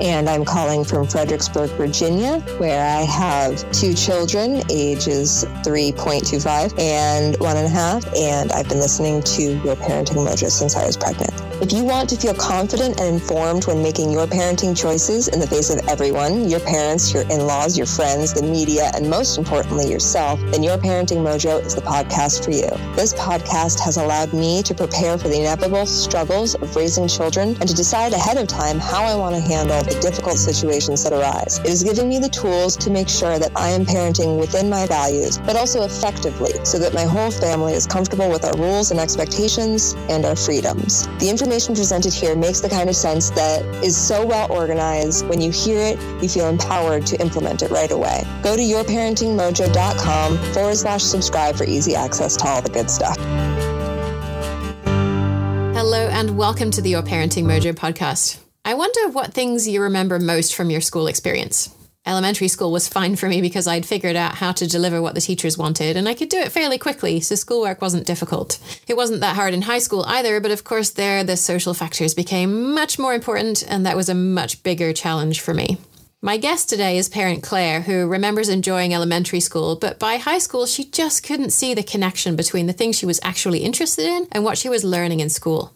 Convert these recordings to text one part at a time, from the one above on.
and I'm calling from Fredericksburg, Virginia, where I have two children, ages 3.25 and 1.5, and I've been listening to Your Parenting Mojo since I was pregnant. If you want to feel confident and informed when making your parenting choices in the face of everyone, your parents, your in-laws, your friends, the media, and most importantly, yourself, then Your Parenting Mojo is the podcast for you. This podcast has allowed me to prepare for the inevitable struggles of raising children and to decide ahead of time how I want to handle the difficult situations that arise. It has given me the tools to make sure that I am parenting within my values, but also effectively, so that my whole family is comfortable with our rules and expectations and our freedoms. The information presented here makes the kind of sense that is so well organized, when you hear it, you feel empowered to implement it right away. Go to yourparentingmojo.com/subscribe for easy access to all the good stuff. Hello and welcome to the Your Parenting Mojo podcast. I wonder what things you remember most from your school experience. Elementary school was fine for me because I'd figured out how to deliver what the teachers wanted and I could do it fairly quickly, so schoolwork wasn't difficult. It wasn't that hard in high school either, but of course there the social factors became much more important and that was a much bigger challenge for me. My guest today is parent Claire, who remembers enjoying elementary school, but by high school she just couldn't see the connection between the things she was actually interested in and what she was learning in school.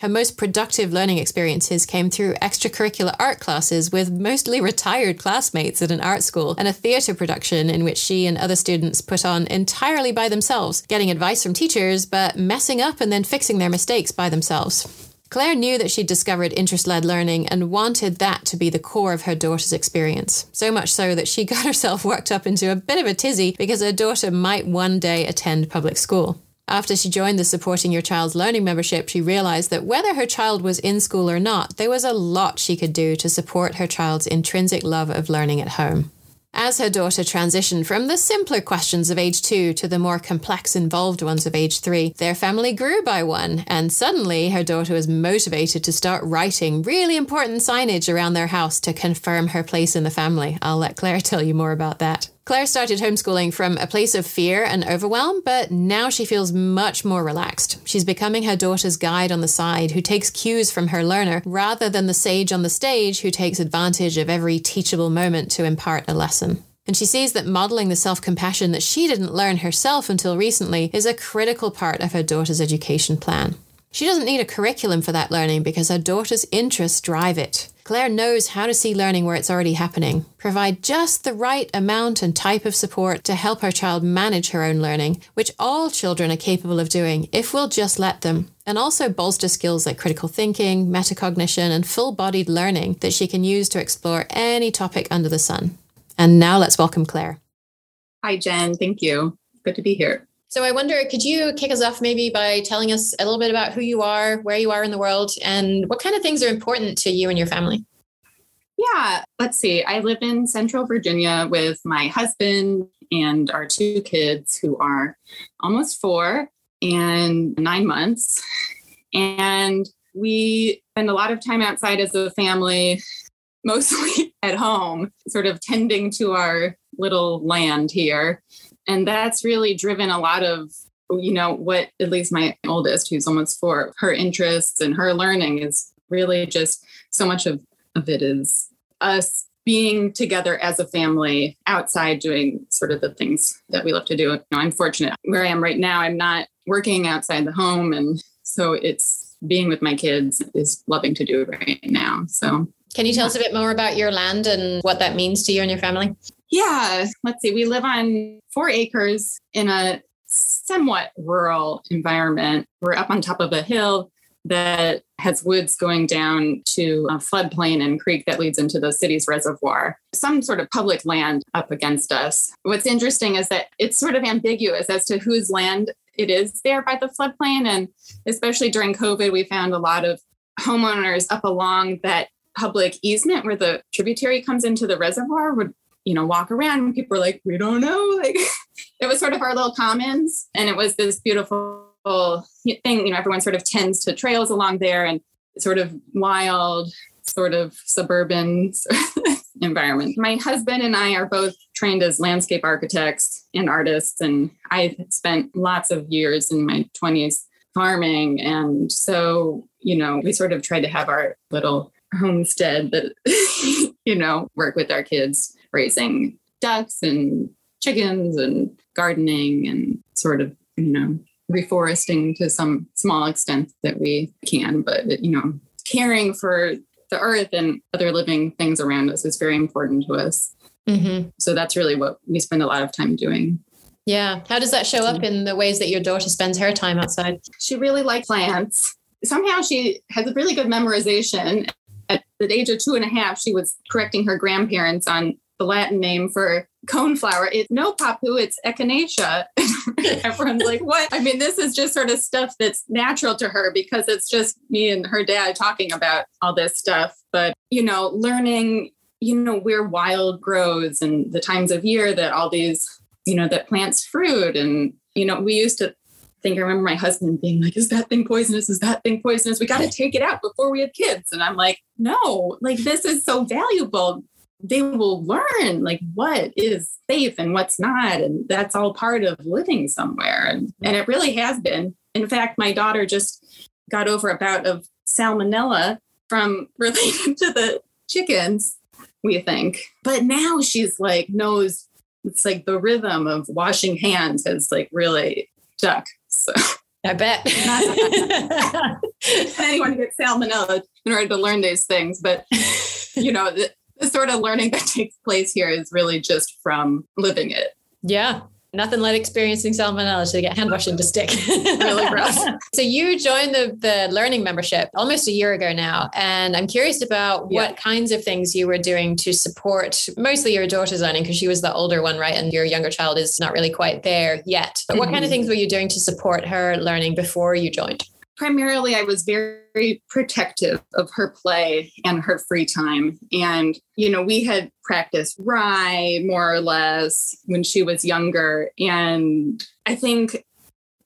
Her most productive learning experiences came through extracurricular art classes with mostly retired classmates at an art school and a theatre production in which she and other students put on entirely by themselves, getting advice from teachers, but messing up and then fixing their mistakes by themselves. Claire knew that she'd discovered interest-led learning and wanted that to be the core of her daughter's experience, so much so that she got herself worked up into a bit of a tizzy because her daughter might one day attend public school. After she joined the Supporting Your Child's Learning Membership, she realized that whether her child was in school or not, there was a lot she could do to support her child's intrinsic love of learning at home. As her daughter transitioned from the simpler questions of age 2 to the more complex, involved ones of age 3, their family grew by one, and suddenly her daughter was motivated to start writing really important signage around their house to confirm her place in the family. I'll let Claire tell you more about that. Claire started homeschooling from a place of fear and overwhelm, but now she feels much more relaxed. She's becoming her daughter's guide on the side, who takes cues from her learner, rather than the sage on the stage who takes advantage of every teachable moment to impart a lesson. And she sees that modeling the self-compassion that she didn't learn herself until recently is a critical part of her daughter's education plan. She doesn't need a curriculum for that learning because her daughter's interests drive it. Claire knows how to see learning where it's already happening, provide just the right amount and type of support to help her child manage her own learning, which all children are capable of doing if we'll just let them, and also bolster skills like critical thinking, metacognition, and full-bodied learning that she can use to explore any topic under the sun. And now let's welcome Claire. Hi, Jen. Thank you. Good to be here. So I wonder, could you kick us off maybe by telling us a little bit about who you are, where you are in the world, and what kind of things are important to you and your family? Yeah, let's see. I live in Central Virginia with my husband and our two kids who are almost 4 and 9 months. And we spend a lot of time outside as a family, mostly at home, sort of tending to our little land here. And that's really driven a lot of, you know, what at least my oldest, who's almost 4, her interests and her learning is really just so much of it is us being together as a family outside doing sort of the things that we love to do. You know, I'm fortunate where I am right now. I'm not working outside the home. And so it's being with my kids is loving to do right now. So can you tell us a bit more about your land and what that means to you and your family? Yeah, let's see. We live on 4 acres in a somewhat rural environment. We're up on top of a hill that has woods going down to a floodplain and creek that leads into the city's reservoir, some sort of public land up against us. What's interesting is that it's sort of ambiguous as to whose land it is there by the floodplain. And especially during COVID, we found a lot of homeowners up along that public easement where the tributary comes into the reservoir would, you know, walk around and people were like, we don't know. Like it was sort of our little commons. And it was this beautiful thing, you know, everyone sort of tends to trails along there and sort of wild, sort of suburban environment. My husband and I are both trained as landscape architects and artists. And I spent lots of years in my 20s farming. And so, you know, we sort of tried to have our little homestead that you know, work with our kids raising ducks and chickens and gardening and sort of, you know, reforesting to some small extent that we can. But, you know, caring for the earth and other living things around us is very important to us. Mm-hmm. So that's really what we spend a lot of time doing. Yeah. How does that show up in the ways that your daughter spends her time outside? She really likes plants. Somehow she has a really good memorization. At the age of 2.5, she was correcting her grandparents on the Latin name for coneflower. It's no papu, it's Echinacea. Everyone's like, what? I mean, this is just sort of stuff that's natural to her because it's just me and her dad talking about all this stuff. But, you know, learning, you know, where wild grows and the times of year that all these, you know, that plants fruit. And, you know, we used to think, I remember my husband being like, is that thing poisonous? Is that thing poisonous? We got to take it out before we have kids. And I'm like, no, like, this is so valuable. They will learn like what is safe and what's not. And that's all part of living somewhere. And it really has been. In fact, my daughter just got over a bout of salmonella from related to the chickens, we think. But now she's like knows, it's like the rhythm of washing hands has like really stuck. So I bet anyone gets salmonella in order to learn these things. But, you know, the sort of learning that takes place here is really just from living it. Yeah. Nothing like experiencing salmonella to get hand washing to stick. Really gross. So you joined the learning membership almost a year ago now. And I'm curious about what kinds of things you were doing to support mostly your daughter's learning, because she was the older one, right? And your younger child is not really quite there yet. But what kind of things were you doing to support her learning before you joined? Primarily, I was very protective of her play and her free time. And, you know, we had practiced rye more or less when she was younger. And I think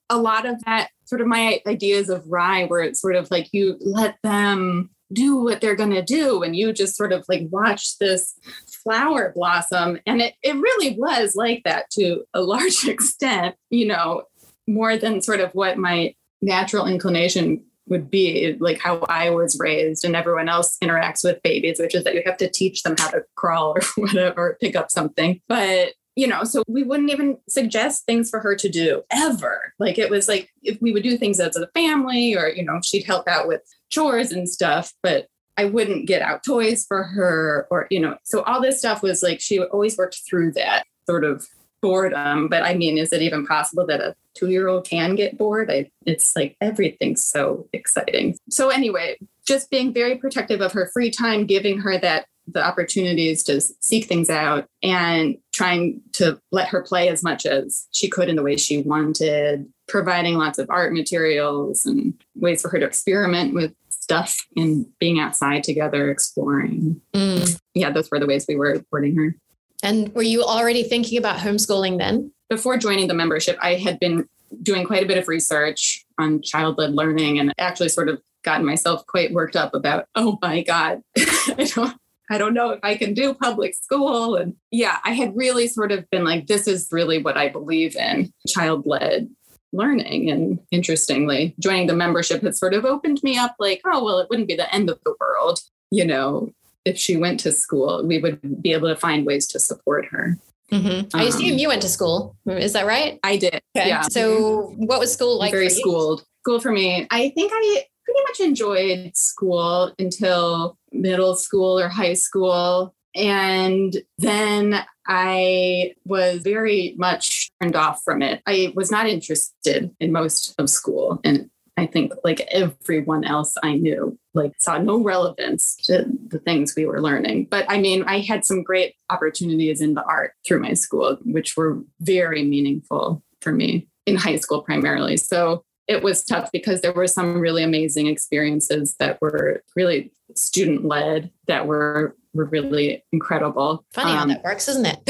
a lot of that sort of my ideas of rye where it's sort of like you let them do what they're going to do and you just sort of like watch this flower blossom. And it really was like that to a large extent, you know, more than sort of what my natural inclination would be, like how I was raised and everyone else interacts with babies, which is that you have to teach them how to crawl or whatever, pick up something. But, you know, so we wouldn't even suggest things for her to do ever. Like it was like if we would do things as a family or, you know, she'd help out with chores and stuff, but I wouldn't get out toys for her or, you know, so all this stuff was like, she always worked through that sort of boredom. But I mean, is it even possible that a 2-year-old can get bored? It's like everything's so exciting. So anyway, just being very protective of her free time, giving her the opportunities to seek things out and trying to let her play as much as she could in the way she wanted, providing lots of art materials and ways for her to experiment with stuff and being outside together, exploring. Yeah, those were the ways we were supporting her. And were you already thinking about homeschooling then? Before joining the membership, I had been doing quite a bit of research on child-led learning and actually sort of gotten myself quite worked up about, oh my God, I don't know if I can do public school. And yeah, I had really sort of been like, this is really what I believe in, child-led learning. And interestingly, joining the membership had sort of opened me up like, oh, well, it wouldn't be the end of the world, you know. If she went to school, we would be able to find ways to support her. Mm-hmm. I assume you went to school. Is that right? I did. Okay. Yeah. So what was school like? Very schooled. School for me, I think I pretty much enjoyed school until middle school or high school. And then I was very much turned off from it. I was not interested in most of school. And I think like everyone else I knew, like saw no relevance to the things we were learning. But I mean, I had some great opportunities in the art through my school, which were very meaningful for me in high school primarily. So it was tough because there were some really amazing experiences that were really student led that were really incredible. Funny how that works, isn't it?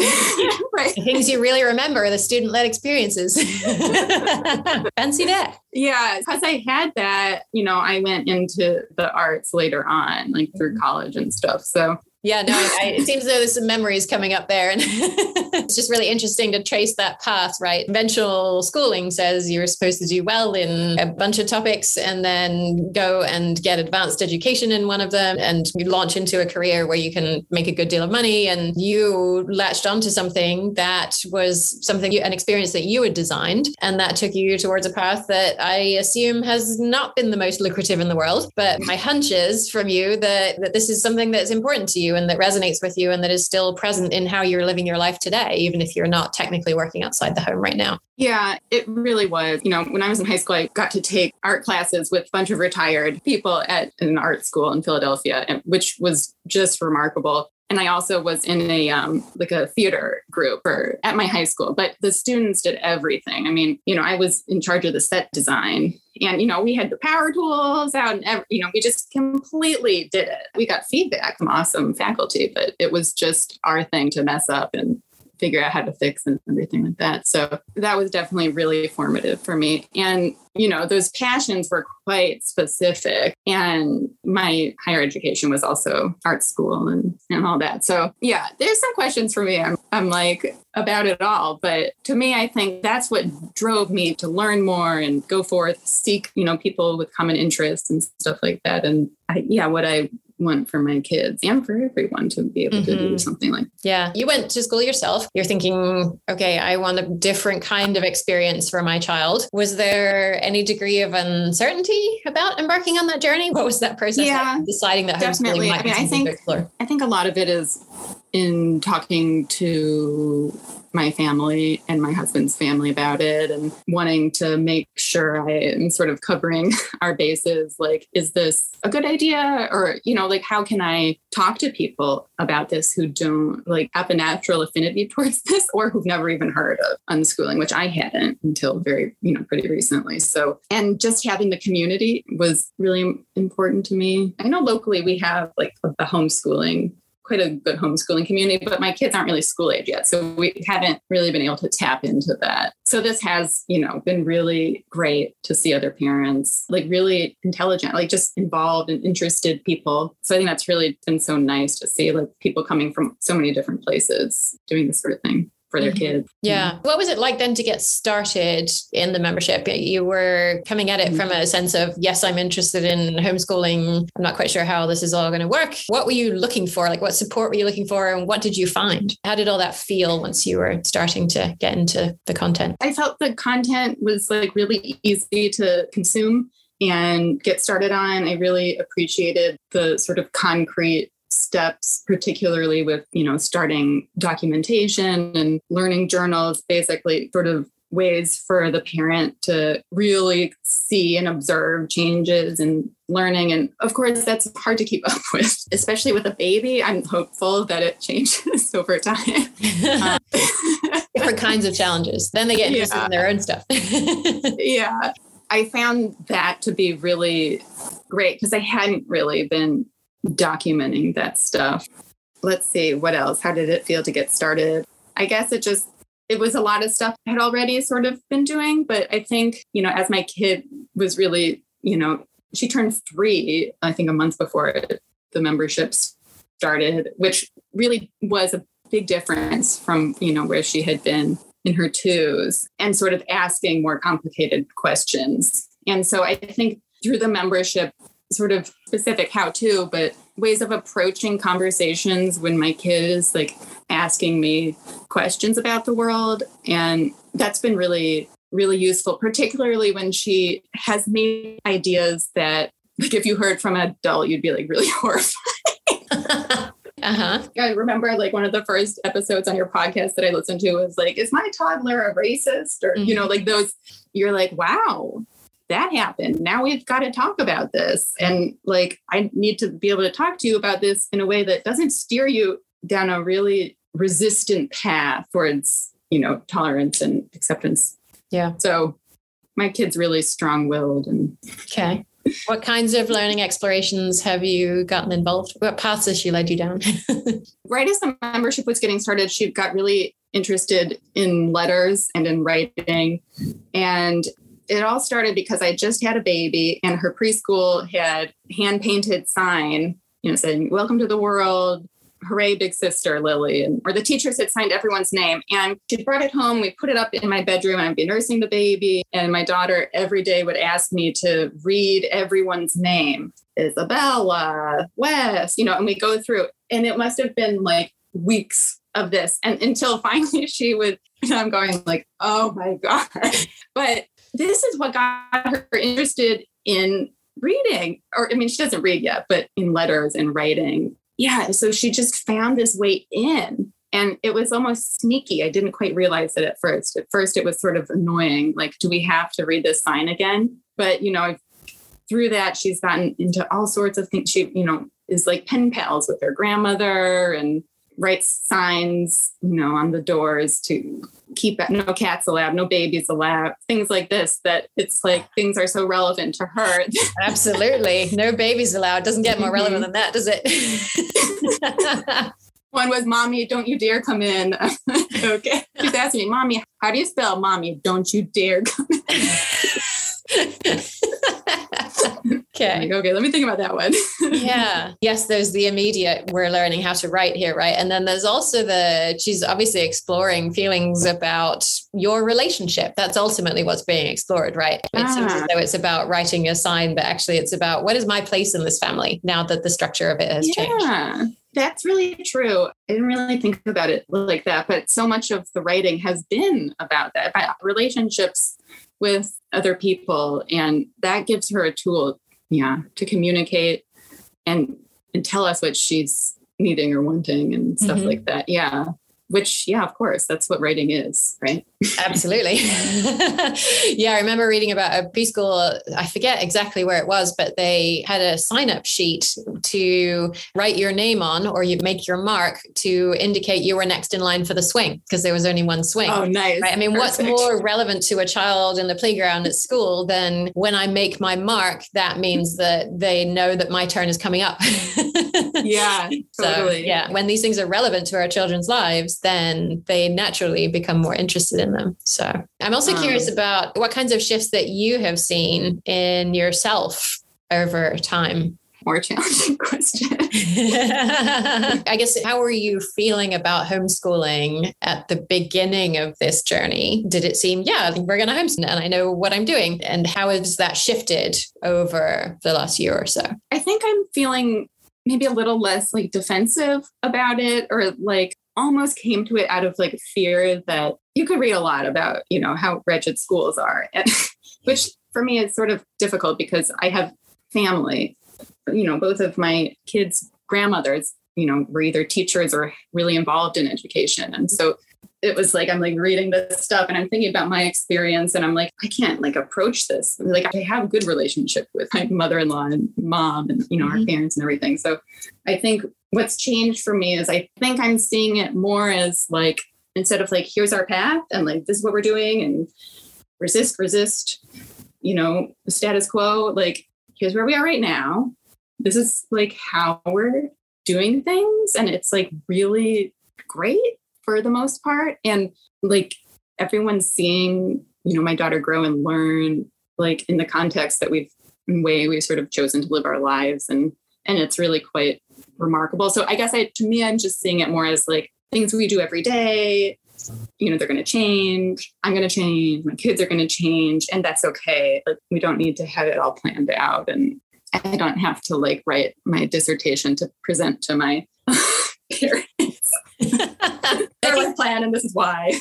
Right. The things you really remember are the student-led experiences. Fancy that. Yeah, because I had that, you know, I went into the arts later on, like through college and stuff. So Yeah, no, it seems as though there's some memories coming up there. And it's just really interesting to trace that path, right? Conventional schooling says you're supposed to do well in a bunch of topics and then go and get advanced education in one of them. And you launch into a career where you can make a good deal of money. And you latched onto something that was an experience that you had designed. And that took you towards a path that I assume has not been the most lucrative in the world. But my hunch is from you that this is something that's important to you and that resonates with you and that is still present in how you're living your life today, even if you're not technically working outside the home right now. Yeah, it really was. You know, when I was in high school, I got to take art classes with a bunch of retired people at an art school in Philadelphia, which was just remarkable. And I also was in a theater group at my high school, but the students did everything. I mean, you know, I was in charge of the set design and, you know, we had the power tools out and, we just completely did it. We got feedback from awesome faculty, but it was just our thing to mess up and figure out how to fix and everything like that. So that was definitely really formative for me. And, you know, those passions were quite specific. And my higher education was also art school and all that. So yeah, there's some questions for me. I'm like about it all. But to me, I think that's what drove me to learn more and go forth, seek, you know, people with common interests and stuff like that. And what I want for my kids and for everyone to be able to do something like that. Yeah. You went to school yourself. You're thinking, okay, I want a different kind of experience for my child. Was there any degree of uncertainty about embarking on that journey? What was that process like, deciding that homeschooling might be something to explore? I think a lot of it is in talking to my family and my husband's family about it and wanting to make sure I am sort of covering our bases. Like, is this a good idea? Or, you know, like, how can I talk to people about this who don't like have a natural affinity towards this or who've never even heard of unschooling, which I hadn't until pretty recently. So, and just having the community was really important to me. I know locally we have like the homeschooling quite a good homeschooling community, but my kids aren't really school age yet. So we haven't really been able to tap into that. So this has, you know, been really great to see other parents, like really intelligent, like just involved and interested people. So I think that's really been so nice to see like people coming from so many different places doing this sort of thing for their kids. Yeah. What was it like then to get started in the membership? You were coming at it from a sense of, yes, I'm interested in homeschooling. I'm not quite sure how this is all going to work. What were you looking for? Like, what support were you looking for? And what did you find? How did all that feel once you were starting to get into the content? I felt the content was like really easy to consume and get started on. I really appreciated the sort of concrete steps, particularly with, you know, starting documentation and learning journals, basically sort of ways for the parent to really see and observe changes and learning. And of course, that's hard to keep up with, especially with a baby. I'm hopeful that it changes over time. Different kinds of challenges. Then they get interested in their own stuff. Yeah. I found that to be really great because I hadn't really been documenting that stuff. Let's see, what else? How did it feel to get started? I guess it was a lot of stuff I had already sort of been doing, but I think, you know, as my kid was really, you know, she turned 3, I think a month before the membership started, which really was a big difference from, you know, where she had been in her 2s and sort of asking more complicated questions. And so I think through the membership, sort of specific how-to, but ways of approaching conversations when my kid is like asking me questions about the world. And that's been really, really useful, particularly when she has made ideas that like if you heard from an adult, you'd be like really horrified. I remember like one of the first episodes on your podcast that I listened to was like, is my toddler a racist? Or, you know, like those, you're like, wow, that happened. Now we've got to talk about this. And like, I need to be able to talk to you about this in a way that doesn't steer you down a really resistant path towards, you know, tolerance and acceptance. Yeah. So my kid's really strong-willed. And okay. What kinds of learning explorations have you gotten involved? What paths has she led you down? Right as the membership was getting started, she got really interested in letters and in writing. And it all started because I just had a baby and her preschool had hand painted sign, you know, saying, welcome to the world, hooray, big sister Lily, or the teachers had signed everyone's name. And she brought it home. We put it up in my bedroom. I'd be nursing the baby. And my daughter every day would ask me to read everyone's name. Isabella, Wes, and we go through. And it must have been like weeks of this. And until finally she would, and I'm going like, oh my God. But this is what got her interested in reading. Or, I mean, she doesn't read yet, but in letters and writing. Yeah. So she just found this way in. And it was almost sneaky. I didn't quite realize it at first. At first, it was sort of annoying. Like, do we have to read this sign again? But, through that, she's gotten into all sorts of things. She, is like pen pals with her grandmother and writes signs, on the doors to keep no cats allowed, no babies allowed, things like this, that it's like things are so relevant to her. Absolutely. No babies allowed. Doesn't get more relevant than that, does it? One was, Mommy, don't you dare come in. Okay. She's asking me, Mommy, how do you spell Mommy? Don't you dare come in. Okay. Okay. Let me think about that one. Yeah. Yes. There's the immediate, we're learning how to write here. Right. And then there's also she's obviously exploring feelings about your relationship. That's ultimately what's being explored. Right. It seems as though it's about writing a sign, but actually it's about what is my place in this family now that the structure of it has changed. Yeah. That's really true. I didn't really think about it like that, but so much of the writing has been about that, about relationships with other people. And that gives her a tool, to communicate and tell us what she's needing or wanting and stuff like that. Yeah. Which, of course, that's what writing is, right? Absolutely. Yeah, I remember reading about a preschool, I forget exactly where it was, but they had a sign-up sheet to write your name on, or you make your mark to indicate you were next in line for the swing, because there was only one swing. Oh, nice. Right? I mean, perfect. What's more relevant to a child in the playground at school than when I make my mark, that means that they know that my turn is coming up. Yeah, totally. So, yeah, when these things are relevant to our children's lives, then they naturally become more interested in them. So I'm also curious about what kinds of shifts that you have seen in yourself over time. More challenging question. I guess, how were you feeling about homeschooling at the beginning of this journey? Did it seem, I think we're going to homeschool and I know what I'm doing? And how has that shifted over the last year or so? I think I'm feeling maybe a little less like defensive about it, or like almost came to it out of like fear that you could read a lot about, how wretched schools are, which for me is sort of difficult because I have family, both of my kids' grandmothers, were either teachers or really involved in education. And so it was like, I'm like reading this stuff and I'm thinking about my experience and I'm like, I can't like approach this. Like I have a good relationship with my mother-in-law and mom and, our parents and everything. So I think what's changed for me is I think I'm seeing it more as like, instead of like, here's our path and like, this is what we're doing and resist, status quo. Like, here's where we are right now. This is like how we're doing things. And it's like really great for the most part. And like everyone's seeing, my daughter grow and learn, like in the context that we've sort of chosen to live our lives. And it's really quite remarkable. So I guess I'm just seeing it more as like things we do every day, they're going to change. I'm going to change. My kids are going to change. And that's okay. Like we don't need to have it all planned out. And I don't have to like write my dissertation to present to my parents. There was a plan and this is why.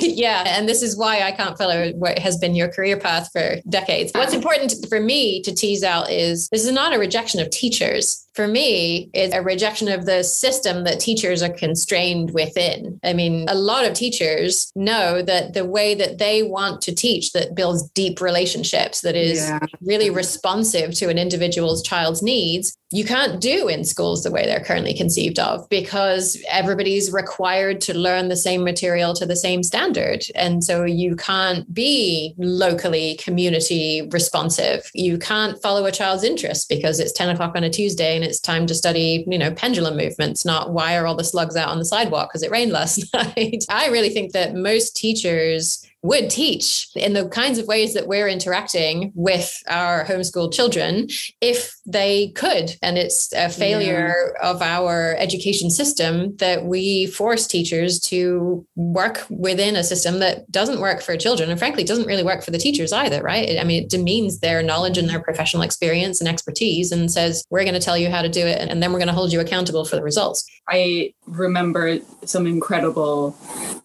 Yeah. And this is why I can't follow what has been your career path for decades. What's important for me to tease out is this is not a rejection of teachers. For me, it's a rejection of the system that teachers are constrained within. I mean, a lot of teachers know that the way that they want to teach that builds deep relationships, that is really responsive to an individual's child's needs, you can't do in schools the way they're currently conceived of because everybody's required to learn the same material to the same standard. And so you can't be locally community responsive. You can't follow a child's interests because it's 10 o'clock on a Tuesday and it's time to study, pendulum movements, not why are all the slugs out on the sidewalk because it rained last night. I really think that most teachers would teach in the kinds of ways that we're interacting with our homeschooled children if they could. And it's a failure of our education system that we force teachers to work within a system that doesn't work for children and frankly doesn't really work for the teachers either, right? I mean, it demeans their knowledge and their professional experience and expertise and says, we're going to tell you how to do it and then we're going to hold you accountable for the results. I remember some incredible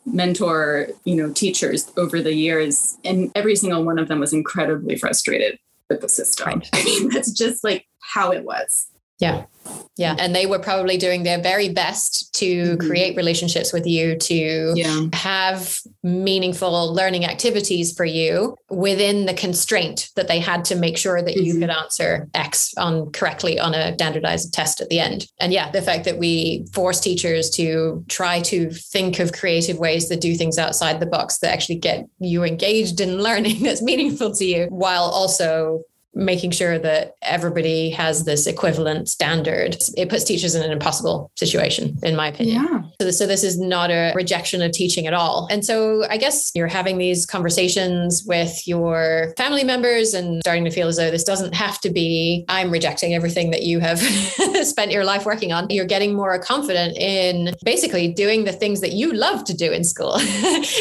mentor, teachers over the years, and every single one of them was incredibly frustrated with the system. Right. I mean, that's just like how it was. Yeah. Yeah. And they were probably doing their very best to create relationships with you, to have meaningful learning activities for you within the constraint that they had to make sure that you could answer X correctly on a standardized test at the end. And yeah, the fact that we force teachers to try to think of creative ways that do things outside the box that actually get you engaged in learning that's meaningful to you, while also making sure that everybody has this equivalent standard. It puts teachers in an impossible situation, in my opinion. Yeah. So this is not a rejection of teaching at all. And so I guess you're having these conversations with your family members and starting to feel as though this doesn't have to be, I'm rejecting everything that you have spent your life working on. You're getting more confident in basically doing the things that you love to do in school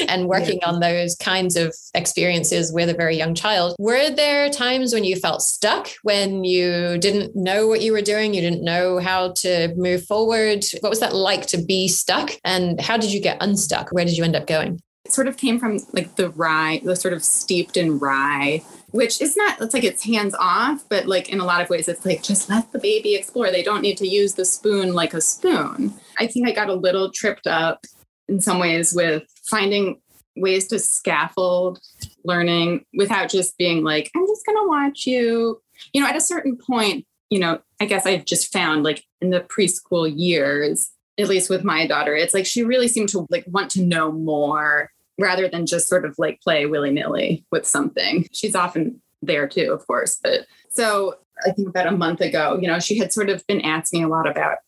and working on those kinds of experiences with a very young child. Were there times when you felt stuck, when you didn't know what you were doing, you didn't know how to move forward? What was that like to be stuck? And how did you get unstuck? Where did you end up going? It sort of came from like the sort of steeped in rye, which is not, it's like it's hands off, but like in a lot of ways, it's like, just let the baby explore. They don't need to use the spoon like a spoon. I think I got a little tripped up in some ways with finding ways to scaffold learning without just being like, I'm just going to watch you. At a certain point, I guess I've just found like in the preschool years, at least with my daughter, it's like she really seemed to like want to know more rather than just sort of like play willy-nilly with something. She's often there too, of course. But so I think about a month ago, she had sort of been asking a lot about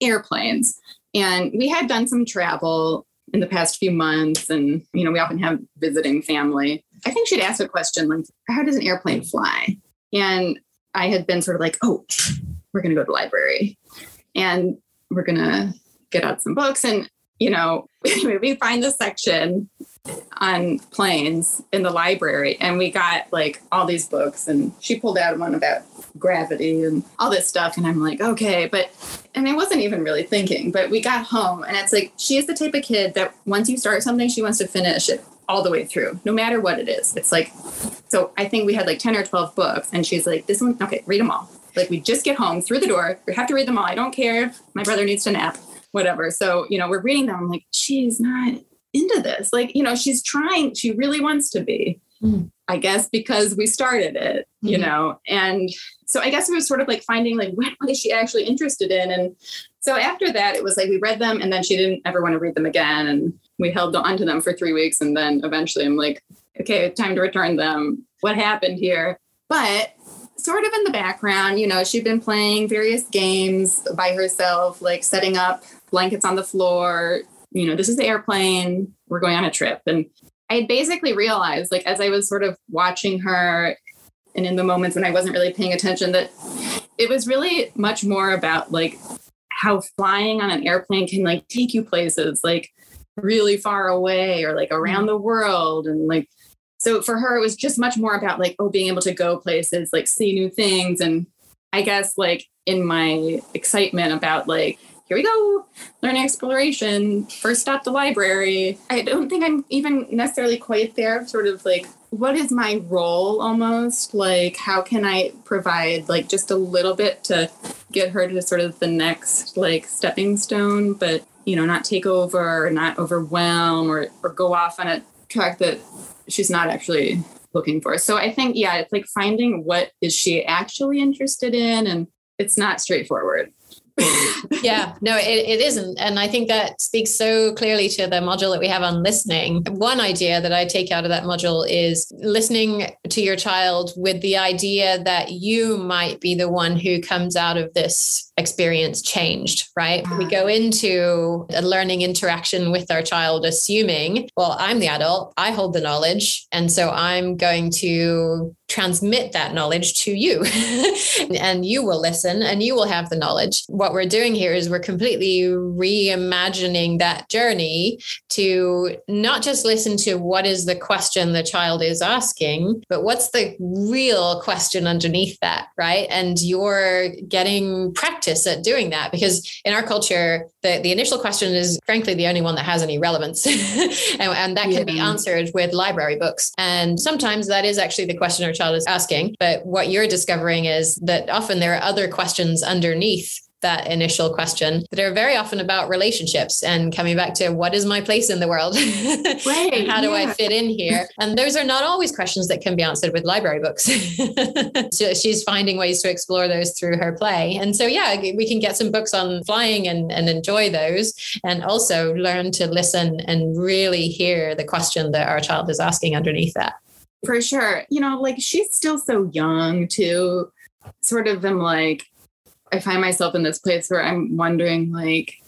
airplanes, and we had done some travel in the past few months. And, we often have visiting family. I think she'd asked a question like, how does an airplane fly? And I had been sort of like, oh, we're going to go to the library and we're going to get out some books. And, we find this section on planes in the library, and we got like all these books, and she pulled out one about gravity and all this stuff. And I'm like, okay, but, and I wasn't even really thinking, but we got home, and it's like, she is the type of kid that once you start something, she wants to finish it all the way through, no matter what it is. It's like, so I think we had like 10 or 12 books, and she's like, this one, okay, read them all. Like we just get home through the door. We have to read them all. I don't care. My brother needs to nap, whatever. So, we're reading them. I'm like, she's not into this. Like, she's trying, she really wants to be, I guess, because we started it, and so I guess it was sort of like finding like, what is she actually interested in? And so after that, it was like, we read them, and then she didn't ever want to read them again. And we held on to them for 3 weeks. And then eventually I'm like, okay, time to return them. What happened here? But sort of in the background, she'd been playing various games by herself, like setting up blankets on the floor, this is the airplane, we're going on a trip. And I basically realized, like, as I was sort of watching her and in the moments when I wasn't really paying attention, that it was really much more about like how flying on an airplane can like take you places like really far away or like around the world. And like, so for her, it was just much more about like, oh, being able to go places, like see new things. And I guess like in my excitement about like, here we go, learning exploration, first stop the library, I don't think I'm even necessarily quite there, sort of like, what is my role almost? Like, how can I provide like just a little bit to get her to sort of the next like stepping stone, but, not take over or not overwhelm or go off on a track that she's not actually looking for. So I think, yeah, it's like finding what is she actually interested in, and it's not straightforward. Yeah, no, it isn't. And I think that speaks so clearly to the module that we have on listening. One idea that I take out of that module is listening to your child with the idea that you might be the one who comes out of this experience changed, right? We go into a learning interaction with our child assuming, well, I'm the adult, I hold the knowledge, and so I'm going to transmit that knowledge to you and you will listen and you will have the knowledge. What we're doing here is we're completely reimagining that journey to not just listen to what is the question the child is asking, but what's the real question underneath that, right? And you're getting practice at doing that, because in our culture, the initial question is frankly the only one that has any relevance and that can be answered with library books. And sometimes that is actually the question our child is asking. But what you're discovering is that often there are other questions underneath that initial question that are very often about relationships and coming back to what is my place in the world? Right, and how do I fit in here? And those are not always questions that can be answered with library books. So she's finding ways to explore those through her play. And so, yeah, we can get some books on flying and enjoy those, and also learn to listen and really hear the question that our child is asking underneath that. For sure. You know, like she's still so young too. Sort of am like, I find myself in this place where I'm wondering, like,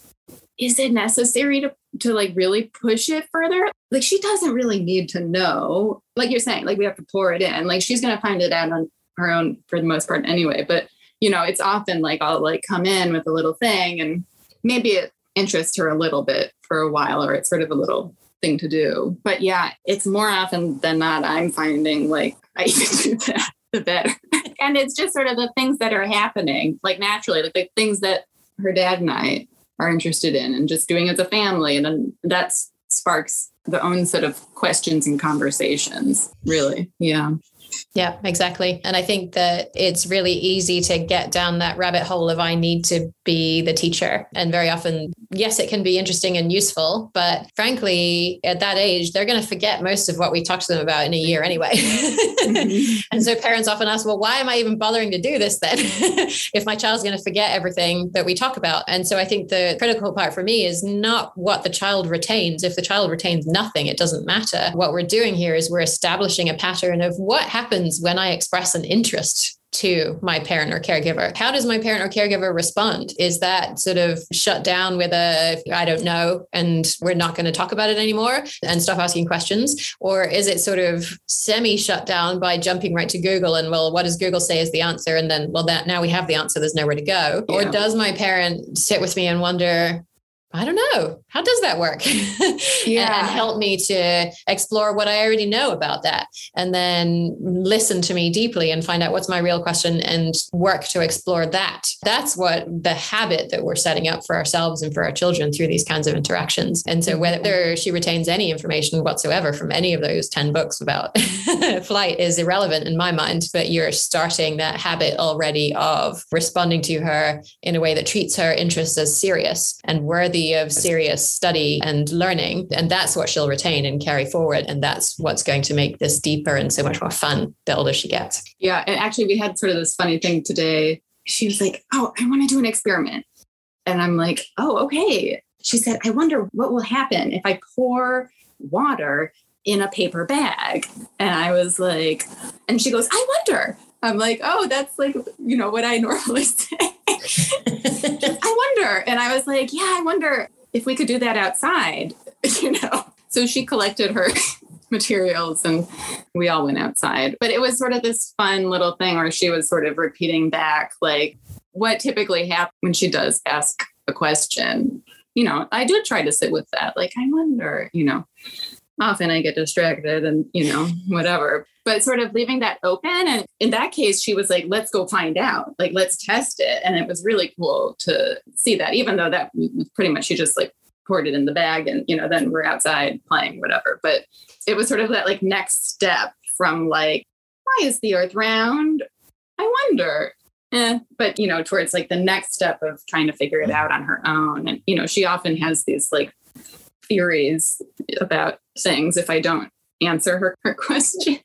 is it necessary to like really push it further? Like she doesn't really need to know, like you're saying, like we have to pour it in, like she's going to find it out on her own for the most part anyway. But, you know, it's often like I'll like come in with a little thing and maybe it interests her a little bit for a while, or it's sort of a little thing to do. But yeah, it's more often than not, I'm finding like I even do that, the better. And it's just sort of the things that are happening, like naturally, like the things that her dad and I are interested in and just doing as a family. And then that sparks the own set of questions and conversations, really. Yeah. Yeah, exactly. And I think that it's really easy to get down that rabbit hole of I need to be the teacher. And very often, yes, it can be interesting and useful, but frankly, at that age, they're going to forget most of what we talked to them about in a year anyway. And so parents often ask, well, why am I even bothering to do this then? If my child's going to forget everything that we talk about. And so I think the critical part for me is not what the child retains. If the child retains nothing, it doesn't matter. What we're doing here is we're establishing a pattern of what happens when I express an interest to my parent or caregiver. How does my parent or caregiver respond? Is that sort of shut down with a, I don't know, and we're not going to talk about it anymore and stop asking questions? Or is it sort of semi-shut down by jumping right to Google and, well, what does Google say is the answer? And then, well, that now we have the answer, there's nowhere to go. Yeah. Or does my parent sit with me and wonder, I don't know, how does that work? Yeah. And help me to explore what I already know about that. And then listen to me deeply and find out what's my real question and work to explore that. That's what the habit that we're setting up for ourselves and for our children through these kinds of interactions. And so whether she retains any information whatsoever from any of those 10 books about flight is irrelevant in my mind, but you're starting that habit already of responding to her in a way that treats her interests as serious and worthy of serious study and learning. And that's what she'll retain and carry forward. And that's what's going to make this deeper and so much more fun the older she gets. Yeah. And actually we had sort of this funny thing today. She was like, oh, I want to do an experiment. And I'm like, oh, okay. She said, I wonder what will happen if I pour water in a paper bag. And I was like, and she goes, I wonder. I'm like, oh, that's like, you know, what I normally say. I wonder. And I was like, yeah, I wonder if we could do that outside, you know? So she collected her materials and we all went outside. But it was sort of this fun little thing where she was sort of repeating back, like what typically happens when she does ask a question. You know, I do try to sit with that. Like, I wonder, you know, often I get distracted and, you know, whatever. But sort of leaving that open. And in that case, she was like, let's go find out, like, let's test it. And it was really cool to see that, even though that pretty much she just like poured it in the bag and, you know, then we're outside playing, whatever. But it was sort of that like next step from like, why is the earth round? I wonder. But, you know, towards like the next step of trying to figure it out on her own. And, you know, she often has these like theories about things if I don't answer her question.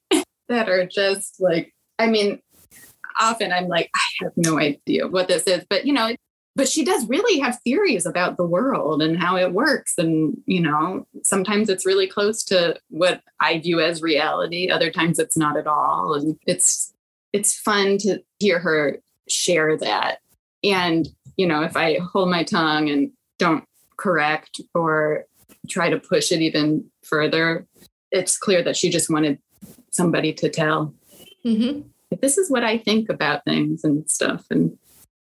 That are just like, I mean, often I'm like, I have no idea what this is, but you know, But she does really have theories about the world and how it works. And, you know, sometimes it's really close to what I view as reality. Other times it's not at all. And it's fun to hear her share that. And, you know, if I hold my tongue and don't correct or try to push it even further, it's clear that she just wanted somebody to tell. Mm-hmm. This is what I think about things and stuff. And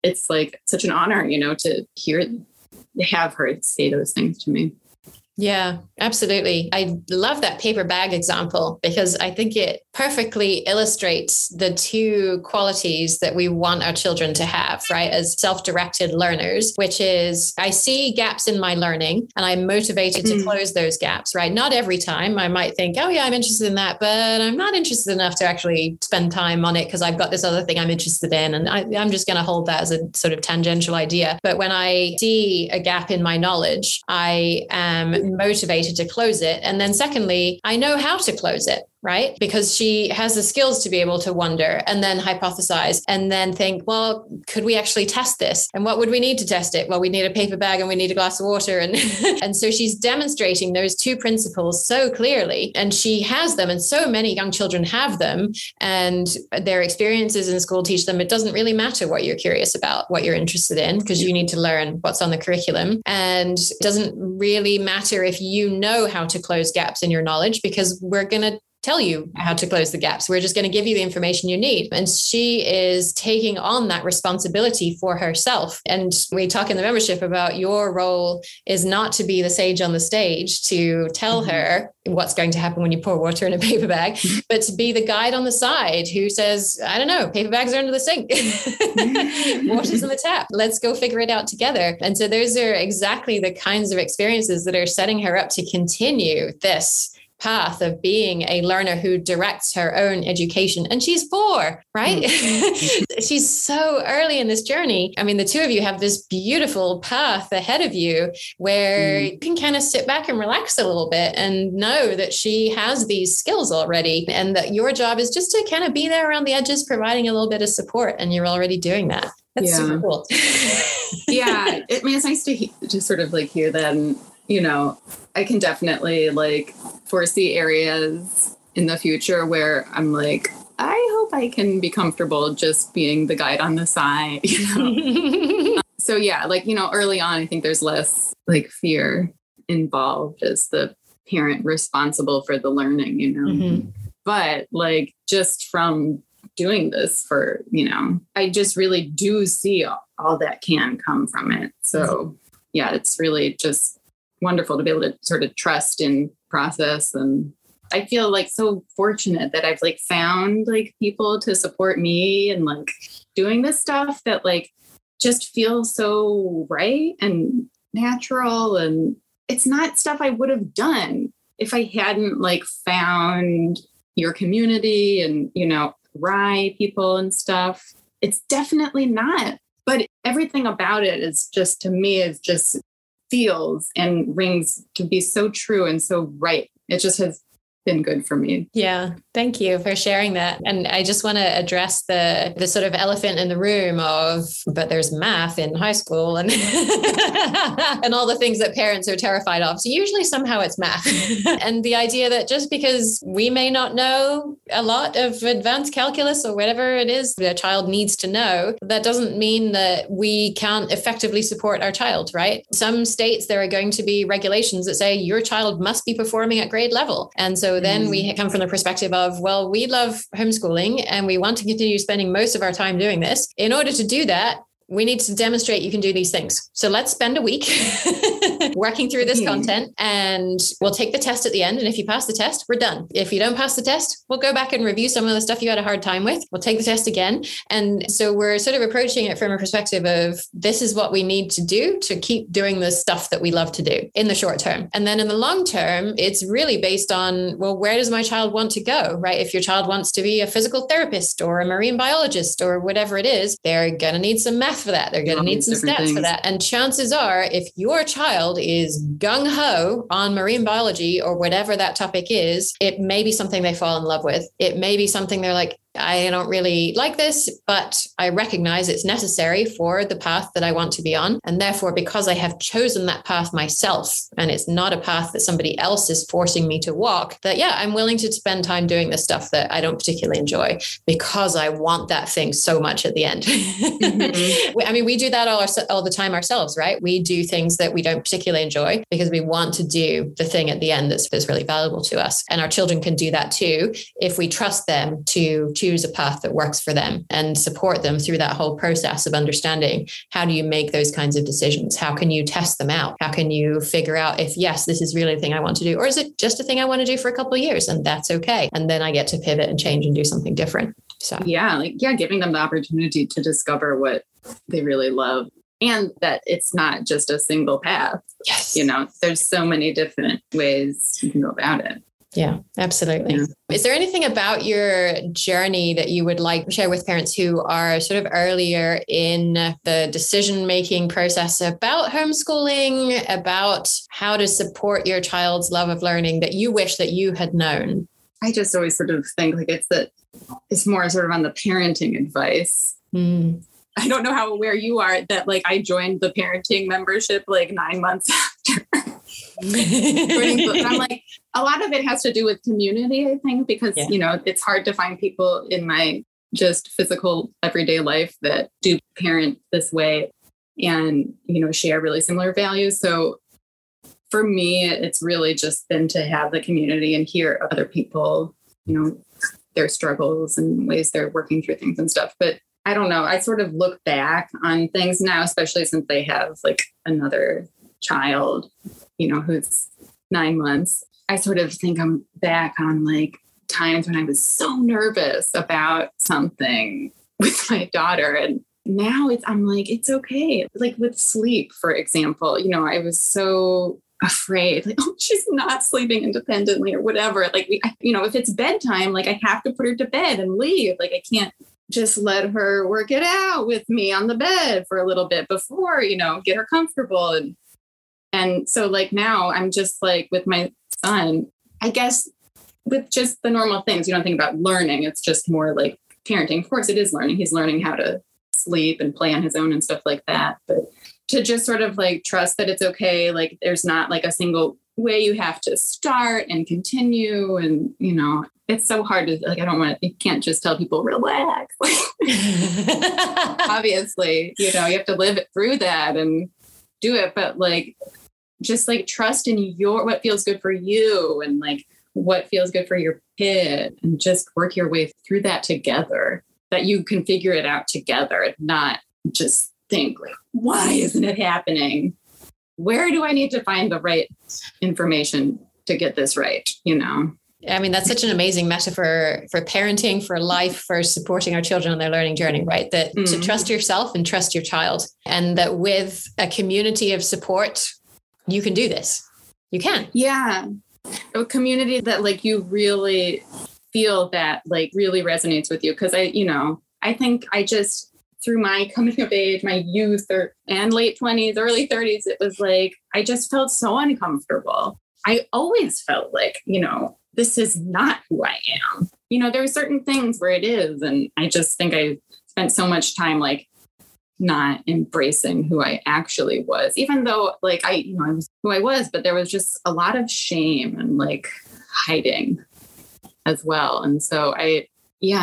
it's like such an honor, you know, to hear, to have her say those things to me. Yeah, absolutely. I love that paper bag example because I think it perfectly illustrates the two qualities that we want our children to have, right? As self-directed learners, which is I see gaps in my learning and I'm motivated to close those gaps, right? Not every time. I might think, oh yeah, I'm interested in that, but I'm not interested enough to actually spend time on it because I've got this other thing I'm interested in. And I'm just going to hold that as a sort of tangential idea. But when I see a gap in my knowledge, I am motivated to close it. And then secondly, I know how to close it, right? Because she has the skills to be able to wonder and then hypothesize and then think, well, could we actually test this? And what would we need to test it? Well, we need a paper bag and we need a glass of water. And, and so she's demonstrating those two principles so clearly, and she has them. And so many young children have them, and their experiences in school teach them it doesn't really matter what you're curious about, what you're interested in, because you need to learn what's on the curriculum. And it doesn't really matter if you know how to close gaps in your knowledge, because we're going to tell you how to close the gaps. We're just going to give you the information you need. And she is taking on that responsibility for herself. And we talk in the membership about your role is not to be the sage on the stage to tell her what's going to happen when you pour water in a paper bag, but to be the guide on the side who says, I don't know, paper bags are under the sink. Water's in the tap. Let's go figure it out together. And so those are exactly the kinds of experiences that are setting her up to continue this path of being a learner who directs her own education. And she's 4, right? Mm-hmm. She's so early in this journey. I mean, the two of you have this beautiful path ahead of you where you can kind of sit back and relax a little bit and know that she has these skills already and that your job is just to kind of be there around the edges, providing a little bit of support. And you're already doing that. That's super cool. Yeah. I mean, it's nice to just sort of like hear that. And, you know, I can definitely like foresee areas in the future where I'm like, I hope I can be comfortable just being the guide on the side, you know? So yeah, like, you know, early on, I think there's less like fear involved as the parent responsible for the learning, you know, but like just from doing this for, you know, I just really do see all that can come from it. So yeah, it's really just wonderful to be able to sort of trust in process. And I feel like so fortunate that I've like found like people to support me and like doing this stuff that like just feels so right and natural. And it's not stuff I would have done if I hadn't like found your community and, you know, Rye people and stuff. It's definitely not, but everything about it is just, to me, is just feels and rings to be so true and so right. It just has been good for me. Yeah. Thank you for sharing that. And I just want to address the sort of elephant in the room of, but there's math in high school and and all the things that parents are terrified of. So usually somehow it's math. And the idea that just because we may not know a lot of advanced calculus or whatever it is their child needs to know, that doesn't mean that we can't effectively support our child, right? Some states, there are going to be regulations that say your child must be performing at grade level. And so then we come from the perspective of, well, we love homeschooling and we want to continue spending most of our time doing this. In order to do that, we need to demonstrate you can do these things. So let's spend a week working through this content and we'll take the test at the end. And if you pass the test, we're done. If you don't pass the test, we'll go back and review some of the stuff you had a hard time with. We'll take the test again. And so we're sort of approaching it from a perspective of this is what we need to do to keep doing the stuff that we love to do in the short term. And then in the long term, it's really based on, well, where does my child want to go, right? If your child wants to be a physical therapist or a marine biologist or whatever it is, they're going to need some math for that. They're going to need some stats for that. And chances are, if your child is gung-ho on marine biology or whatever that topic is, it may be something they fall in love with. It may be something they're like, I don't really like this, but I recognize it's necessary for the path that I want to be on. And therefore, because I have chosen that path myself, and it's not a path that somebody else is forcing me to walk, that, yeah, I'm willing to spend time doing this stuff that I don't particularly enjoy because I want that thing so much at the end. Mm-hmm. I mean, we do that all the time ourselves, right? We do things that we don't particularly enjoy because we want to do the thing at the end that's really valuable to us. And our children can do that too if we trust them to choose a path that works for them and support them through that whole process of understanding. How do you make those kinds of decisions? How can you test them out? How can you figure out if, yes, this is really the thing I want to do, or is it just a thing I want to do for a couple of years and that's okay? And then I get to pivot and change and do something different. So giving them the opportunity to discover what they really love and that it's not just a single path. Yes. You know, there's so many different ways you can go about it. Yeah, absolutely. Yeah. Is there anything about your journey that you would like to share with parents who are sort of earlier in the decision-making process about homeschooling, about how to support your child's love of learning, that you wish that you had known? I just always sort of think like it's more sort of on the parenting advice. Mm. I don't know how aware you are that like I joined the parenting membership like 9 months after. And I'm like, a lot of it has to do with community, I think, because, you know, it's hard to find people in my just physical everyday life that do parent this way and, you know, share really similar values. So for me, it's really just been to have the community and hear other people, you know, their struggles and ways they're working through things and stuff. But I don't know, I sort of look back on things now, especially since they have like another child, you know, who's 9 months. I sort of think I'm back on like times when I was so nervous about something with my daughter. And now I'm like, it's okay. Like with sleep, for example, you know, I was so afraid, like, oh, she's not sleeping independently or whatever. Like, you know, if it's bedtime, like I have to put her to bed and leave. Like I can't just let her work it out with me on the bed for a little bit before, you know, get her comfortable. And so like now I'm just like with my son, I guess with just the normal things, you don't think about learning. It's just more like parenting. Of course it is learning. He's learning how to sleep and play on his own and stuff like that. But to just sort of like trust that it's okay. Like there's not like a single way you have to start and continue. And, you know, it's so hard to like, you can't just tell people relax. Obviously, you know, you have to live it through that and do it. But like, just like trust in what feels good for you and like what feels good for your kid and just work your way through that together, that you can figure it out together, not just think like, why isn't it happening? Where do I need to find the right information to get this right? You know? I mean, that's such an amazing metaphor for parenting, for life, for supporting our children on their learning journey, right? That to trust yourself and trust your child, and that with a community of support, you can do this. You can. Yeah. A community that like you really feel that like really resonates with you. Cause I think I just through my coming of age, my youth and late 20s, early 30s, it was like, I just felt so uncomfortable. I always felt like, you know, this is not who I am. You know, there are certain things where it is. And I just think I spent so much time like not embracing who I actually was, even though like I was who I was, but there was just a lot of shame and like hiding as well. And so I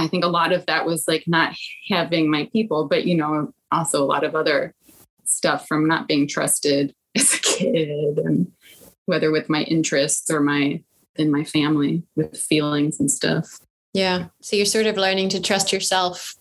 think a lot of that was like not having my people, but you know, also a lot of other stuff from not being trusted as a kid, and whether with my interests or in my family with feelings and stuff. Yeah. So you're sort of learning to trust yourself.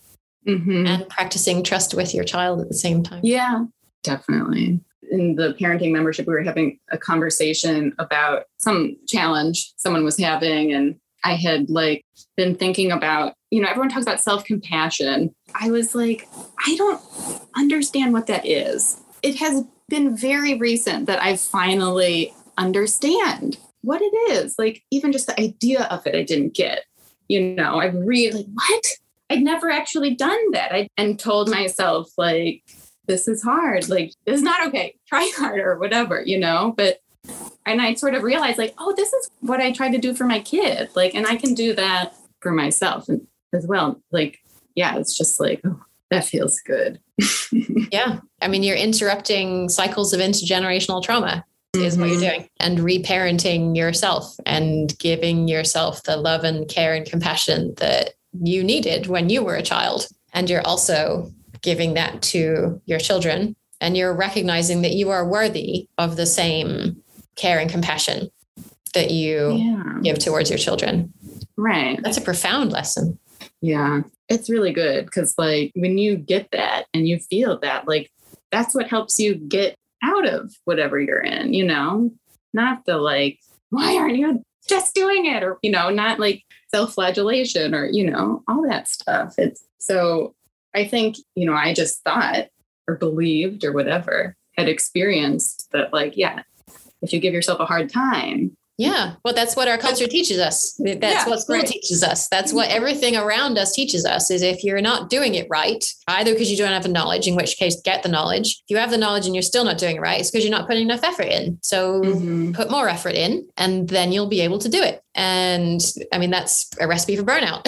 Mm-hmm. And practicing trust with your child at the same time. Yeah, definitely. In the parenting membership, we were having a conversation about some challenge someone was having. And I had like been thinking about, you know, everyone talks about self-compassion. I was like, I don't understand what that is. It has been very recent that I finally understand what it is. Like even just the idea of it, I didn't get, you know, I'm really like, what? I'd never actually done that. And told myself like, this is hard. Like, it's not okay. Try harder or whatever, you know, and I sort of realized like, oh, this is what I try to do for my kid. Like, and I can do that for myself. And as well. Like, yeah, it's just like, oh, that feels good. Yeah. I mean, you're interrupting cycles of intergenerational trauma is what you're doing, and reparenting yourself and giving yourself the love and care and compassion that you needed when you were a child. And you're also giving that to your children, and you're recognizing that you are worthy of the same care and compassion that you give towards your children. Right. That's a profound lesson. Yeah. It's really good because, like, when you get that and you feel that, like, that's what helps you get out of whatever you're in, you know, not the like, why aren't you just doing it? Or, you know, not like self-flagellation or, you know, all that stuff. It's so I think, you know, I just thought or believed or whatever had experienced that, like, yeah, if you give yourself a hard time. Yeah. Well, that's what our culture teaches us. That's what school teaches us. That's what everything around us teaches us, is if you're not doing it right, either because you don't have the knowledge, in which case get the knowledge. If you have the knowledge and you're still not doing it right, it's because you're not putting enough effort in. So put more effort in, and then you'll be able to do it. And I mean, that's a recipe for burnout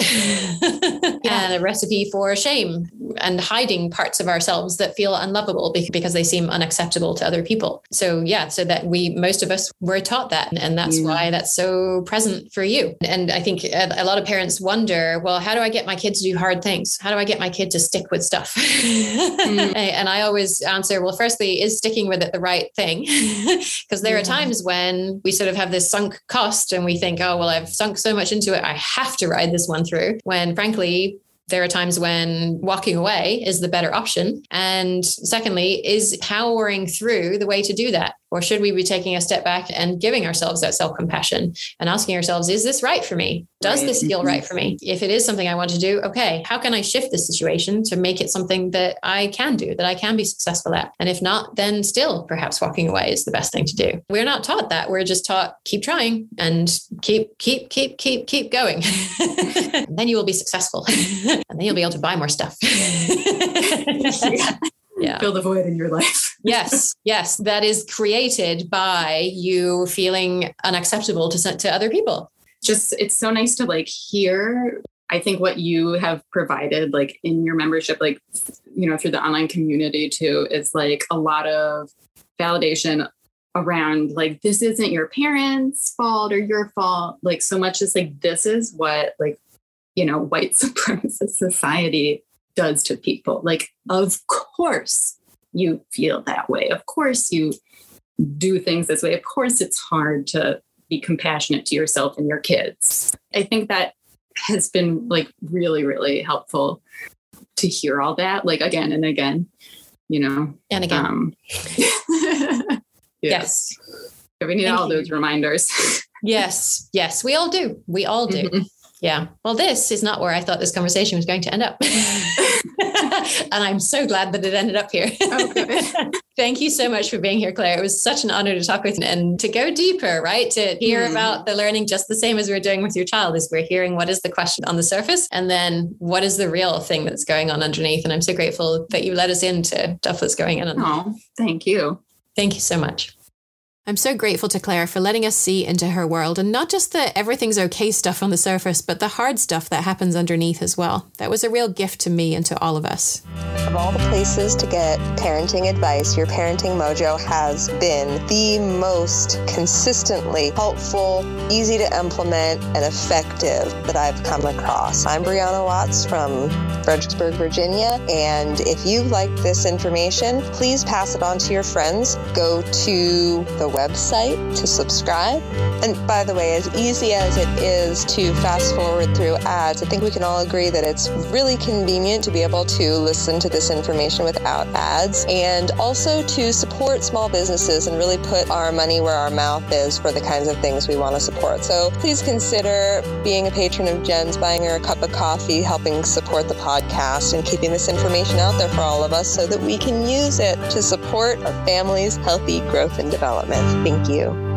and a recipe for shame and hiding parts of ourselves that feel unlovable because they seem unacceptable to other people. So yeah, so that most of us were taught that. And that's why that's so present for you. And I think a lot of parents wonder, well, how do I get my kid to do hard things? How do I get my kid to stick with stuff? And I always answer, well, firstly, is sticking with it the right thing? Because there are times when we sort of have this sunk cost and we think, oh, well, I've sunk so much into it, I have to ride this one through. When frankly, there are times when walking away is the better option. And secondly, is powering through the way to do that? Or should we be taking a step back and giving ourselves that self-compassion and asking ourselves, is this right for me? Does this feel right for me? If it is something I want to do, okay, how can I shift this situation to make it something that I can do, that I can be successful at? And if not, then still perhaps walking away is the best thing to do. We're not taught that. We're just taught, keep trying and keep going. And then you will be successful. And then you'll be able to buy more stuff. Yeah. Fill the void in your life. Yes. That is created by you feeling unacceptable to other people. Just, it's so nice to like hear, I think, what you have provided, like in your membership, like, you know, through the online community too, is like a lot of validation around like, this isn't your parents' fault or your fault. Like so much is like, this is what like, you know, white supremacist society does to people. Like, of course you feel that way. Of course you do things this way. Of course it's hard to be compassionate to yourself and your kids. I think that has been like really, really helpful to hear all that, like again and again, you know, and again. Yes. We need all those reminders. Yes. We all do. Mm-hmm. Yeah. Well, this is not where I thought this conversation was going to end up. And I'm so glad that it ended up here. Thank you so much for being here, Claire. It was such an honor to talk with you and to go deeper, right? To hear about the learning, just the same as we're doing with your child, is we're hearing what is the question on the surface and then what is the real thing that's going on underneath. And I'm so grateful that you let us into stuff that's going on. Oh, thank you. Thank you so much. I'm so grateful to Claire for letting us see into her world, and not just the everything's okay stuff on the surface, but the hard stuff that happens underneath as well. That was a real gift to me and to all of us. Of all the places to get parenting advice, Your Parenting Mojo has been the most consistently helpful, easy to implement, and effective that I've come across. I'm Brianna Watts from Fredericksburg, Virginia, and if you like this information, please pass it on to your friends. Go to the website to subscribe. And by the way, as easy as it is to fast forward through ads, I think we can all agree that it's really convenient to be able to listen to this information without ads, and also to support small businesses and really put our money where our mouth is for the kinds of things we want to support. So please consider being a patron of Jen's, buying her a cup of coffee, helping support the podcast, and keeping this information out there for all of us so that we can use it to support our families' healthy growth and development. Thank you.